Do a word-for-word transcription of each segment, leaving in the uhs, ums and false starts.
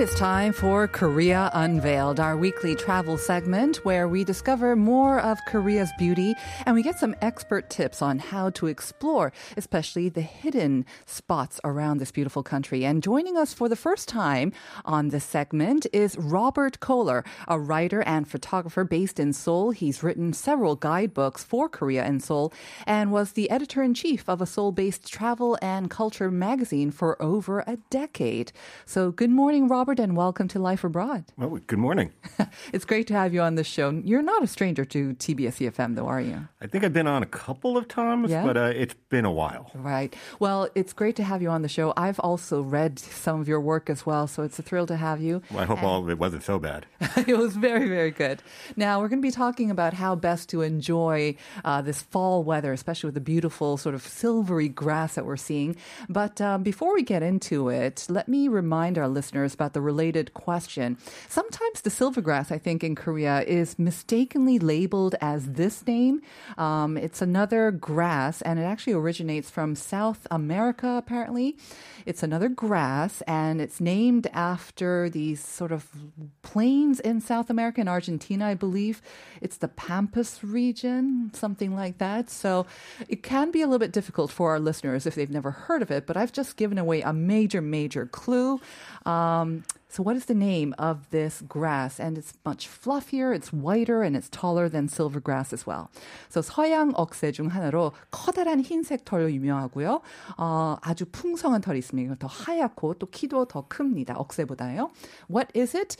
is time for Korea Unveiled, our weekly travel segment where we discover more of Korea's beauty and we get some expert tips on how to explore, especially the hidden spots around this beautiful country. And joining us for the first time on this segment is Robert Kohler, a writer and photographer based in Seoul. He's written several guidebooks for Korea and Seoul and was the editor-in-chief of a Seoul-based travel and culture magazine for over a decade. So good morning, Robert, and welcome to Life Abroad. Well, good morning. It's great to have you on this show. You're not a stranger to T B S eFM, though, are you? I think I've been on a couple of times, yeah? but uh, it's been a while. Right. Well, it's great to have you on the show. I've also read some of your work as well, so it's a thrill to have you. Well, I hope and all of it wasn't so bad. It was very, very good. Now, we're going to be talking about how best to enjoy uh, this fall weather, especially with the beautiful sort of silvery grass that we're seeing. But um, before we get into it, let me remind our listeners about the related question. Sometimes the silvergrass, I think, in Korea is mistakenly labeled as this name. Um, it's another grass, and it actually originates from South America, apparently. It's another grass, and it's named after these sort of plains in South America and Argentina, I believe. It's the Pampas region, something like that. So it can be a little bit difficult for our listeners if they've never heard of it, but I've just given away a major, major clue. Um, so what is the name of this grass? And it's much fluffier, it's whiter, and it's taller than silvergrass as well. So 서양 억새 중 하나로 커다란 흰색 털로 유명하고요. 어, 아주 풍성한 털이 있습니다. 더 하얗고 또 키도 더 큽니다. 억새보다요. What is it?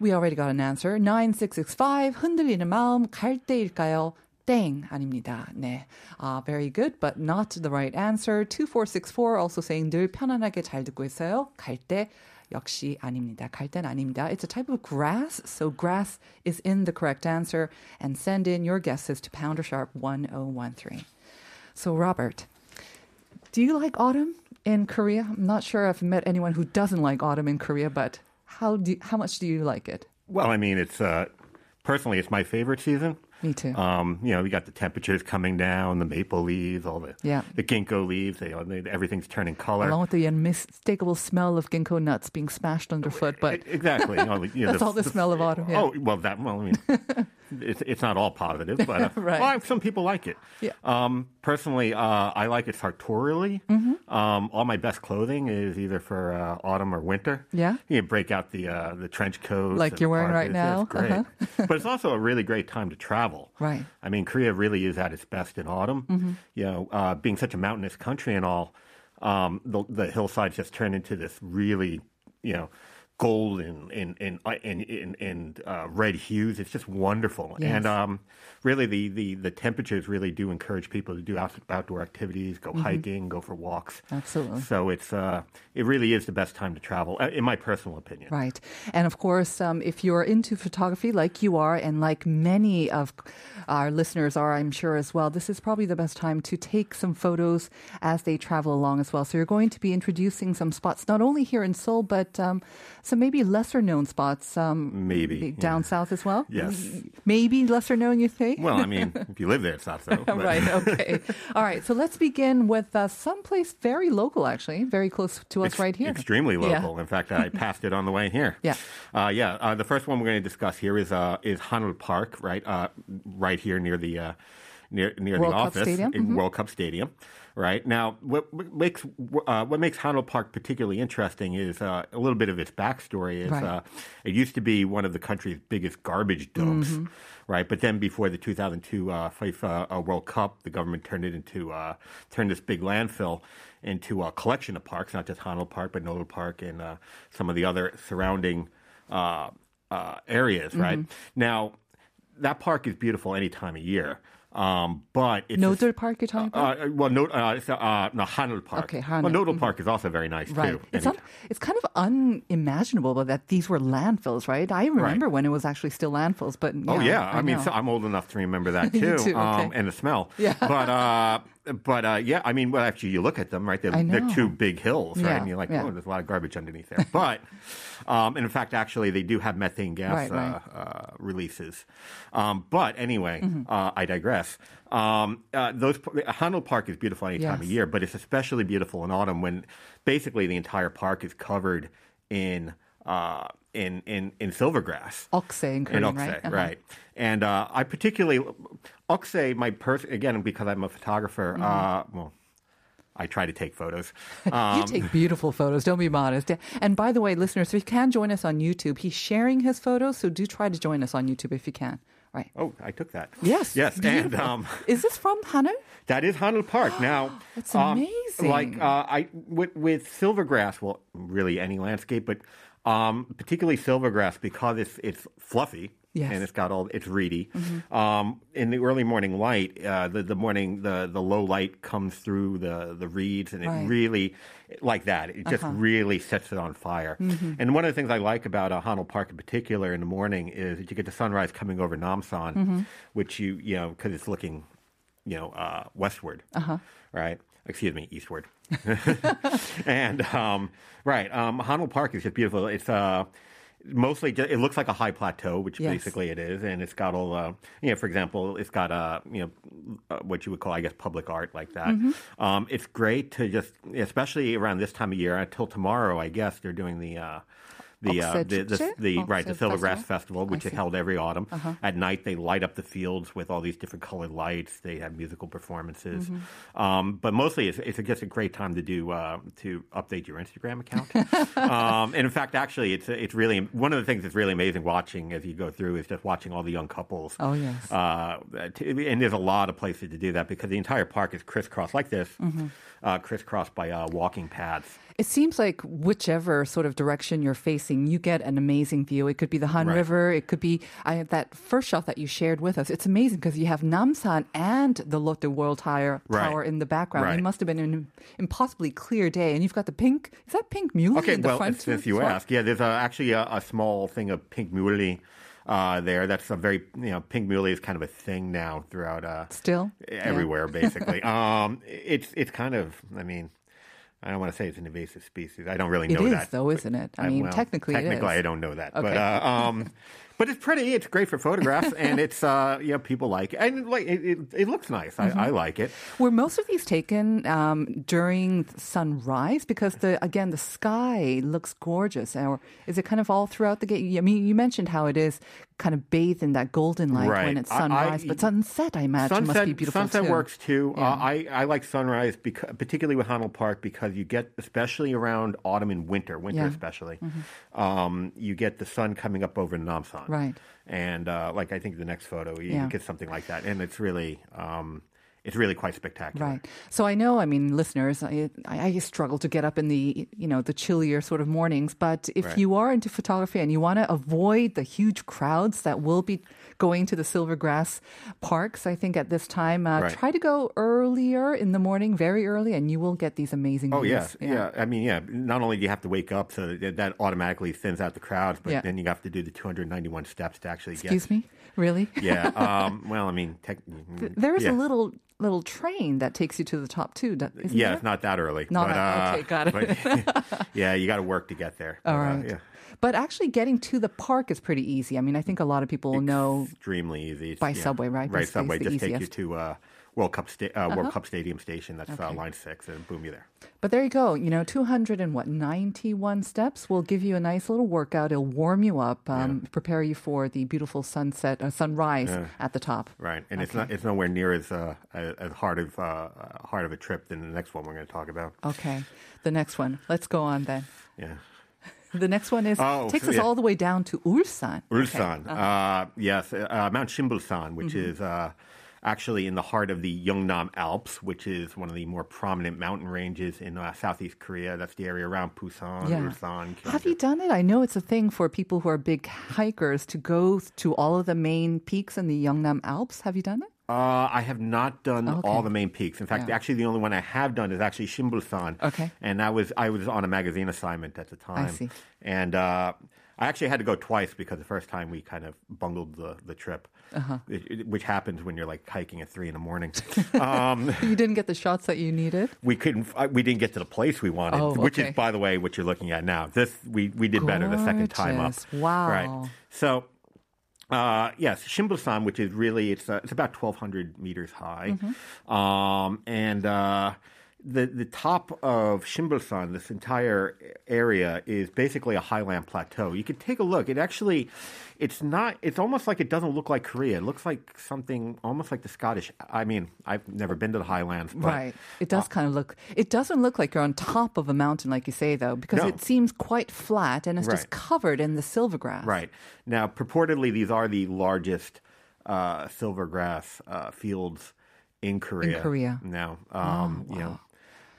We already got an answer. nine six six five, 흔들리는 마음, 갈대일까요? 땡 아닙니다. 네, uh, very good, but not the right answer. two four six four also saying 늘 편안하게 잘 듣고 있어요. 갈대 역시 아닙니다. 갈대는 아닙니다. It's a type of grass, so grass is in the correct answer. And send in your guesses to pounder sharp one oh one three. So Robert, do you like autumn in Korea? I'm not sure I've met anyone who doesn't like autumn in Korea, but how do how much do you like it? Well, I mean, it's uh, personally, it's my favorite season. Me too. Um, you know, we got the temperatures coming down, the maple leaves, all the yeah. the ginkgo leaves. They, they, everything's turning color, along with the unmistakable smell of ginkgo nuts being smashed underfoot. But exactly, you know, you know, that's the, all the, the smell of autumn. Yeah. Oh well, that well, I mean, it's it's not all positive, but uh, right. well, some people like it. Yeah. Um, personally, uh, I like it sartorially. Mm-hmm. Um, all my best clothing is either for uh, autumn or winter. Yeah, you break out the uh, the trench coats like you're wearing right now. It's great, uh-huh. But it's also a really great time to travel. Right. I mean, Korea really is at its best in autumn. Mm-hmm. You know, uh, being such a mountainous country and all, um, the, the hillsides just turn into this really, you know, gold and and and and, and, and uh, red hues. It's just wonderful. Yes. And um, really, the, the, the temperatures really do encourage people to do out, outdoor activities, go mm-hmm. hiking, go for walks. Absolutely. So it's uh, it really is the best time to travel, in my personal opinion. Right. And of course, um, if you're into photography like you are, and like many of our listeners are, I'm sure as well, this is probably the best time to take some photos as they travel along as well. So you're going to be introducing some spots, not only here in Seoul, but um, so maybe lesser-known spots um, maybe down yeah. south as well? Yes. Maybe lesser-known, you think? Well, I mean, if you live there, it's not so. Right, okay. All right, so let's begin with uh, someplace very local, actually, very close to us Ex- right here. Extremely local. Yeah. In fact, I passed it on the way here. Yeah. Uh, yeah, uh, the first one we're going to discuss here is uh, is Haneul Park, right uh, right here near the uh, near near World the Cup office. Stadium. In mm-hmm. World Cup Stadium. Right. Now, what makes uh, what makes Haneul Park particularly interesting is uh, a little bit of its backstory. Is right. uh, it used to be one of the country's biggest garbage dumps, mm-hmm. right? But then, before the two thousand two uh, FIFA uh, World Cup, the government turned it into uh, turned this big landfill into a collection of parks, not just Haneul Park, but Nodeul Park and uh, some of the other surrounding uh, uh, areas. Mm-hmm. Right. Now, that park is beautiful any time of year. Um, but it's Nodeul Park you're talking about? Uh, well, no, uh, it's, uh, no, Haneul Park. Okay, Haneul. Well, Nodeul mm-hmm. Park is also very nice right. too. It's, not, it's kind of unimaginable that these were landfills, right? I remember right. when it was actually still landfills, but yeah, oh yeah, I, I mean, so I'm old enough to remember that too, too okay. um, and the smell. Yeah, but. Uh, But, uh, yeah, I mean, well, actually, you look at them, right? They're, they're two big hills, right? Yeah, and you're like, yeah. oh, there's a lot of garbage underneath there. But, um, and in fact, actually, they do have methane gas right, uh, right. Uh, releases. Um, but anyway, mm-hmm. uh, I digress. Um, uh, those Haneul Park is beautiful any yes. time of year, but it's especially beautiful in autumn when basically the entire park is covered in uh, in, in, in Silvergrass. Okse in Korean, in Okse, right? Uh-huh. Right. And uh, I particularly, Okse, my pers- again, because I'm a photographer, mm-hmm. uh, well, I try to take photos. Um, you take beautiful photos. Don't be modest. And by the way, listeners, if you can join us on YouTube, he's sharing his photos, so do try to join us on YouTube if you can. Right. Oh, I took that. Yes. Yes. Beautiful. And um, is this from Haneul? That is Haneul Park. Now, that's amazing. Um, like uh, I with, with Silvergrass, well, really any landscape, but um, particularly Silvergrass because it's it's fluffy. Yes. And it's got all, it's reedy. Mm-hmm. Um, in the early morning light, uh, the, the morning, the, the low light comes through the, the reeds and it right. really, like that, it uh-huh. just really sets it on fire. Mm-hmm. And one of the things I like about uh, Haneul Park in particular in the morning is that you get the sunrise coming over Namsan, mm-hmm. which you, you know, because it's looking, you know, uh, westward, uh-huh. right? Excuse me, eastward. And, um, right, um, Haneul Park is just beautiful. It's, uh, mostly, it looks like a high plateau, which yes. basically it is, and it's got all, uh, you know, for example, it's got a, you know, what you would call, I guess, public art like that. Mm-hmm. Um, it's great to just, especially around this time of year until tomorrow, I guess they're doing the, uh, the, uh, the, the, the right, the Silvergrass Festival, which is held every autumn. Uh-huh. At night, they light up the fields with all these different colored lights. They have musical performances, mm-hmm. um, but mostly it's, it's just a great time to do uh, to update your Instagram account. um, and in fact, actually, it's it's really one of the things that's really amazing watching as you go through is just watching all the young couples. Oh yes, uh, to, and there's a lot of places to do that because the entire park is crisscrossed like this, mm-hmm. uh, crisscrossed by uh, walking paths. It seems like whichever sort of direction you're facing, you get an amazing view. It could be the Han right. River. It could be I have that first shot that you shared with us. It's amazing because you have Namsan and the Lotte World Tower right. in the background. Right. It must have been an impossibly clear day. And you've got the pink, is that pink muley okay, in the well, front? Okay, well, since you ask, yeah, there's a, actually a, a small thing of pink muley. Uh, there, that's a very you know, pink muley is kind of a thing now throughout uh, still everywhere yeah. basically. um, it's it's kind of, I mean. I don't want to say it's an invasive species. I don't really know that. It is, that, though, isn't it? I mean, I, well, technically, technically, it is. Technically, I don't know that. Okay. But, uh, um, but it's pretty. It's great for photographs, and it's uh, you know, people like it. And like, it, it, it looks nice. Mm-hmm. I, I like it. Were most of these taken um, during sunrise? Because, the again, the sky looks gorgeous. Or is it kind of all throughout the game? I mean, you mentioned how it is kind of bathed in that golden light right. when it's sunrise. I, I, but sunset, I imagine, sunset, must be beautiful, sunset too. Sunset works, too. Yeah. Uh, I, I like sunrise, because, particularly with Haneul Park, because you get, especially around autumn and winter, winter yeah. especially, mm-hmm. um, you get the sun coming up over Namsan. Right. And, uh, like, I think the next photo, you yeah. get something like that. And it's really... Um, It's really quite spectacular. Right. So I know, I mean, listeners, I, I struggle to get up in the, you know, the chillier sort of mornings. But if right. you are into photography and you want to avoid the huge crowds that will be going to the Silvergrass parks, I think at this time, uh, right. try to go earlier in the morning, very early, and you will get these amazing views. Oh, yes. Yeah. yeah. I mean, yeah, not only do you have to wake up, so that, that automatically thins out the crowds, but yeah. then you have to do the two hundred ninety-one steps to actually get... Excuse me? Really? Yeah. Um, well, I mean... Tech- there is yeah. a little... little train that takes you to the top too. Isn't yeah, there? It's not that early. Not but, that, uh, okay, got it. But, yeah, you got to work to get there. All but, right. Uh, yeah. But actually getting to the park is pretty easy. I mean, I think a lot of people Extremely know... Extremely easy. By yeah. subway, right? Right, subway. Just easiest. Take you to... Uh, World Cup, sta- uh, uh-huh. World Cup Stadium Station. That's okay. uh, line six, and boom, you're there. But there you go. You know, two hundred and what ninety-one steps will give you a nice little workout. It'll warm you up, um, yeah. prepare you for the beautiful sunset, uh, sunrise yeah. at the top. Right, and okay. it's not, it's nowhere near as uh, as hard of uh, hard of a trip than the next one we're going to talk about. Okay, the next one. Let's go on then. Yeah. The next one is oh, takes so, us yeah. all the way down to Ulsan. Ulsan, okay. uh-huh. uh, yes, uh, Mount Sinbulsan, which mm-hmm. is. Uh, Actually, in the heart of the Yeongnam Alps, which is one of the more prominent mountain ranges in uh, Southeast Korea. That's the area around Busan, yeah. Ulsan. Gyeongju. Have you done it? I know it's a thing for people who are big hikers to go to all of the main peaks in the Yeongnam Alps. Have you done it? Uh, I have not done okay. all the main peaks. In fact, yeah. actually, the only one I have done is actually Sinbulsan. Okay. And I was I was on a magazine assignment at the time. I see. And uh, I actually had to go twice because the first time we kind of bungled the, the trip. Uh-huh. It, it, which happens when you're like hiking at three in the morning. Um, you didn't get the shots that you needed? We couldn't. Uh, we didn't get to the place we wanted, oh, okay. which is, by the way, what you're looking at now. This we, we did Gorgeous. Better the second time up. Wow. Right. So, uh, yes, Sinbulsan, which is really, it's uh, it's about twelve hundred meters high. Mm-hmm. Um, and... Uh, the the top of Sinbulsan, this entire area, is basically a highland plateau. You can take a look. It actually, it's not, it's almost like it doesn't look like Korea. It looks like something, almost like the Scottish. I mean, I've never been to the highlands. But, right. It does uh, kind of look, it doesn't look like you're on top of a mountain like you say, though, because no. it seems quite flat and it's right. just covered in the silvergrass. Right. Now, purportedly, these are the largest uh, silvergrass uh, fields in Korea. In Korea. Now, um, oh, wow. you know.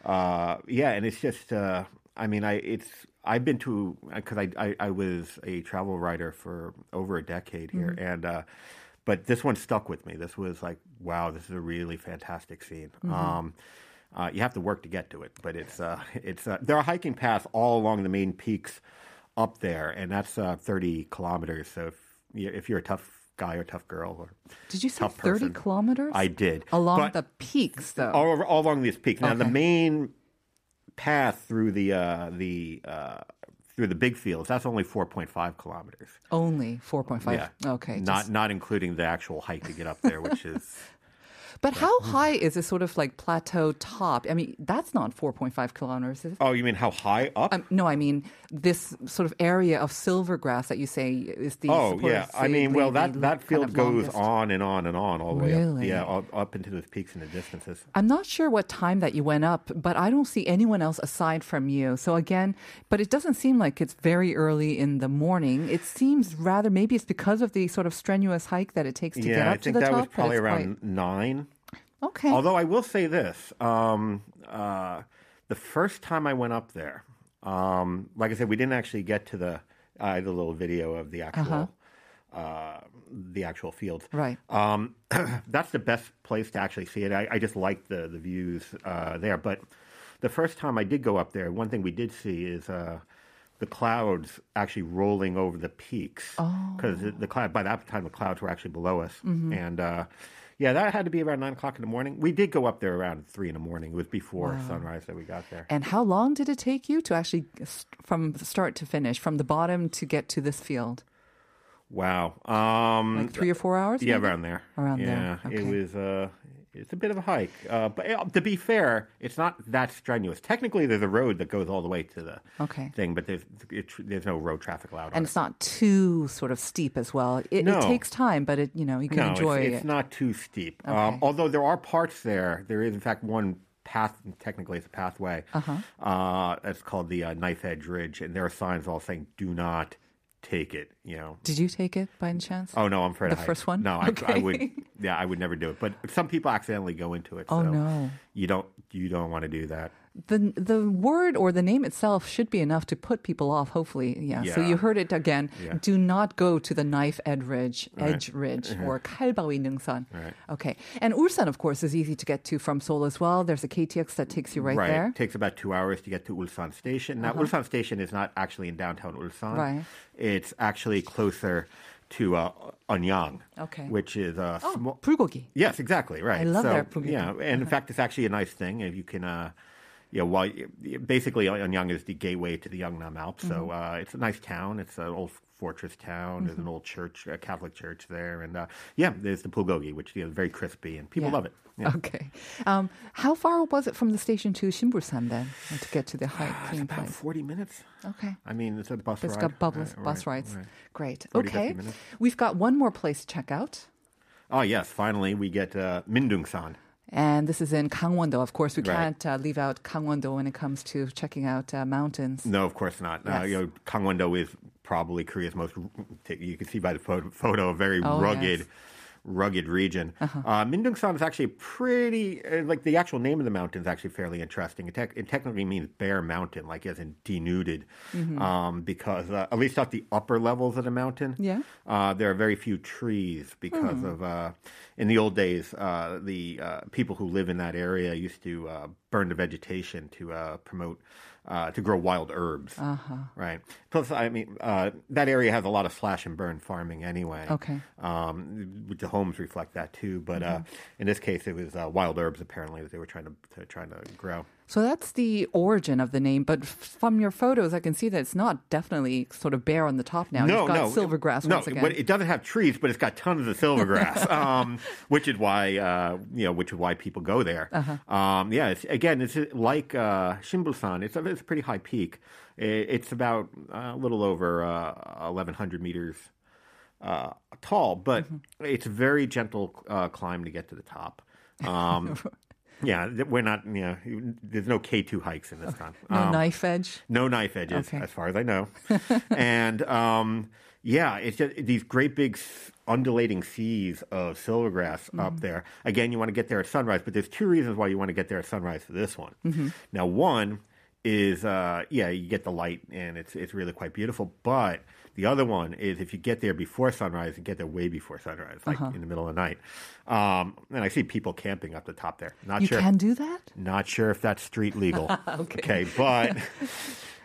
Uh, yeah, and it's just, uh, I mean, I, it's, I've been to, because I, I, I was a travel writer for over a decade here, mm-hmm. and, uh, but this one stuck with me. This was like, wow, this is a really fantastic scene. Mm-hmm. Um, uh, you have to work to get to it, but it's, uh, it's, uh, there are hiking paths all along the main peaks up there, and that's uh, thirty kilometers, so if, if you're a tough guy or tough girl or did you say thirty person. kilometers? I did. Along but the peaks, though. All, over, all along these peaks. Okay. Now, the main path through the uh, the uh, through the big fields, that's only four point five kilometers. Only four point five? Yeah. Okay. Not just... not including the actual hike to get up there, which is... But yeah. how high is this sort of like plateau top? I mean, that's not four point five kilometers. Is it? Oh, you mean how high up? Um, no, I mean this sort of area of silvergrass that you say is the. Oh yeah, I mean, well that, that field goes longest. on and on and on all the really? way up, yeah, all, up into those peaks and the distances. I'm not sure what time that you went up, but I don't see anyone else aside from you. So again, but it doesn't seem like it's very early in the morning. It seems rather maybe it's because of the sort of strenuous hike that it takes to yeah, get up I to the top. Yeah, I think that was probably around quite... nine. Okay. Although I will say this, um, uh, the first time I went up there, um, like I said, we didn't actually get to the uh, the little video of the actual uh-huh. uh, the actual fields. Right. Um, that's the best place to actually see it. I, I just liked the the views uh, there. But the first time I did go up there, one thing we did see is uh, the clouds actually rolling over the peaks because oh. the, the cloud by that time the clouds were actually below us mm-hmm. and. Uh, Yeah, that had to be around nine o'clock in the morning. We did go up there around three in the morning. It was before wow. sunrise that we got there. And how long did it take you to actually, from start to finish, from the bottom to get to this field? Wow. Um, like three or four hours? Yeah, maybe? around there. Around yeah, there. Okay. It was, uh, it's a bit of a hike. Uh, but it, to be fair, it's not that strenuous. Technically, there's a road that goes all the way to the okay. thing, but there's it, there's no road traffic allowed. And on it's it. not too sort of steep as well. It, no. it takes time, but it you know you can no, enjoy it's, it. it's not too steep. Okay. Um, although there are parts there. There is, in fact, one path, technically it's a pathway. Uh-huh. Uh, it's called the uh, Knife Edge Ridge, and there are signs all saying, do not take it, you know. Did you take it by any chance? Oh no, I'm afraid the I, first one. No, I, okay. I would. Yeah, I would never do it. But some people accidentally go into it. Oh so no, you don't. You don't want to do that. The the word or the name itself should be enough to put people off. Hopefully, yeah. yeah. So you heard it again. Yeah. Do not go to the Knife Edge Ridge, Edge right. Ridge, or Kalbawi Mindungsan. Right. Okay, and Ulsan, of course, is easy to get to from Seoul as well. There's a K T X that takes you right, right. there. It takes about two hours to get to Ulsan Station. Now, uh-huh. Ulsan Station is not actually in downtown Ulsan. Right. It's actually closer to uh, Eonyang, okay. which is a oh, small... bulgogi. Yes, exactly, right. I love so, their bulgogi. Yeah, and uh-huh. in fact, it's actually a nice thing. If you can, uh, you know, while, basically, Eonyang is the gateway to the Yeongnam Alps, mm-hmm. so uh, it's a nice town. It's an old fortress town. Mm-hmm. There's an old church, a Catholic church there. And uh, yeah, there's the bulgogi, which is you know, very crispy, and people yeah. love it. Yeah. Okay. Um, how far was it from the station to Sinbulsan then to get to the hiking place? About forty minutes. Okay. I mean, it's a bus it's ride. It's got bubbles, right, bus rides. Right. Great. forty, okay. We've got one more place to check out. Oh, yes. Finally, we get uh, Mindungsan. And this is in Gangwon-do. Of course, we right. can't uh, leave out Gangwon-do when it comes to checking out uh, mountains. No, of course not. Yes. Uh, you know, Gangwon-do is probably Korea's most, you can see by the photo, a very oh, rugged yes. rugged region. Uh-huh. Uh, Mindungsan is actually pretty, uh, like the actual name of the mountain is actually fairly interesting. It, te- it technically means bare mountain, like as in denuded, mm-hmm. um, because uh, at least at the upper levels of the mountain, yeah. uh, there are very few trees because mm. of, uh, in the old days, uh, the uh, people who live in that area used to uh, burn the vegetation to uh, promote Uh, to grow wild herbs, uh-huh. right? Plus, I mean, uh, that area has a lot of slash and burn farming anyway. Okay. Um, the homes reflect that too, but mm-hmm. uh, in this case, it was uh, wild herbs apparently that they were trying to, to trying to grow. So that's the origin of the name. But from your photos, I can see that it's not definitely sort of bare on the top now. No, You've got no. silvergrass no, once again. No, it doesn't have trees, but it's got tons of silvergrass, um, which is why uh, you know, which is why people go there. Uh-huh. Um, yeah, it's, again, it's like uh, Sinbulsan. It's a, it's a pretty high peak. It, it's about uh, a little over uh, eleven hundred meters. Uh, tall, but mm-hmm. it's a very gentle uh, climb to get to the top. Um, yeah, we're not, you know, there's no K two hikes in this time. Um, no knife edge? No knife edges, okay. as far as I know. and um, yeah, it's just these great big undulating seas of silvergrass mm-hmm. up there. Again, you want to get there at sunrise, but there's two reasons why you want to get there at sunrise for this one. Mm-hmm. Now, one is, uh, yeah, you get the light and it's it's really quite beautiful, but the other one is if you get there before sunrise, and get there way before sunrise, like uh-huh. in the middle of the night. Um, and I see people camping up the top there. Not you sure. You can do that? Not sure if that's street legal. okay. okay. But,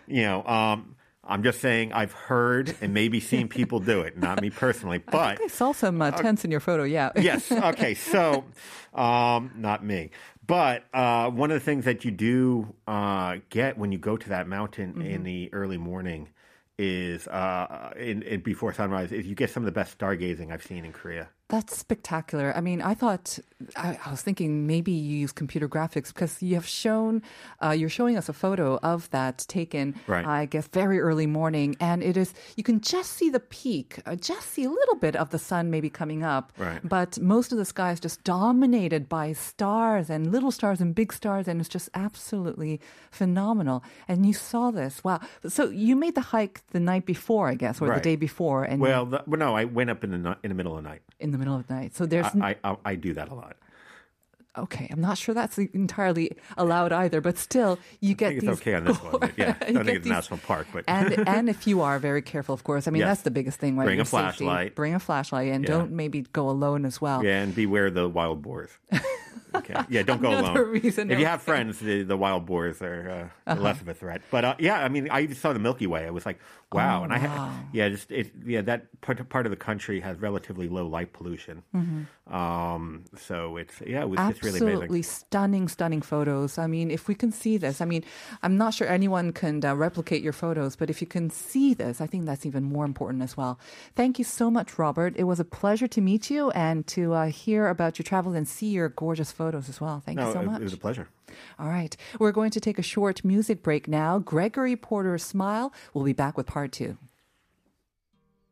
you know, um, I'm just saying I've heard and maybe seen people do it. Not me personally, but... I think I saw some uh, tents in your photo, yeah. yes. Okay. So, um, not me. But uh, one of the things that you do uh, get when you go to that mountain mm-hmm. in the early morning is uh, in, in before sunrise, is you get some of the best stargazing I've seen in Korea. That's spectacular. I mean, I thought, I, I was thinking maybe you use computer graphics because you have shown, uh, you're showing us a photo of that taken, right. I guess, very early morning. And it is, you can just see the peak, uh, just see a little bit of the sun maybe coming up. Right. But most of the sky is just dominated by stars and little stars and big stars. And it's just absolutely phenomenal. And you saw this. Wow. So you made the hike the night before, I guess, or right. the day before. And well, the, well, no, I went up in the, in the middle of the night. In the middle of the night. So there's I, I, I do that a lot. Okay, I'm not sure that's entirely allowed either, but still, you get I think it's these... okay on this one. Yeah, I don't think it's these... national park, but and and if you are very careful, of course. I mean, yes. that's the biggest thing. Right? Bring Your a flashlight. Safety. Bring a flashlight, and yeah. don't maybe go alone as well. Yeah, and beware the wild boars. Okay. Yeah, don't go alone. Reason if you have friends, the, the wild boars are uh, uh-huh. less of a threat. But uh, yeah, I mean, I saw the Milky Way. I was like, wow. Oh, and I had, wow. yeah, just it, yeah, that part, part of the country has relatively low light pollution. Mm-hmm. Um, so it's yeah, it was Absolutely. Just really amazing. Absolutely stunning, stunning photos. I mean, if we can see this, I mean, I'm not sure anyone can uh, replicate your photos, but if you can see this, I think that's even more important as well. Thank you so much, Robert. It was a pleasure to meet you and to uh, hear about your travels and see your gorgeous photos. Photos as well. Thank no, you so much. It was a pleasure. All right. We're going to take a short music break now. Gregory Porter's Smile. We'll be back with part two.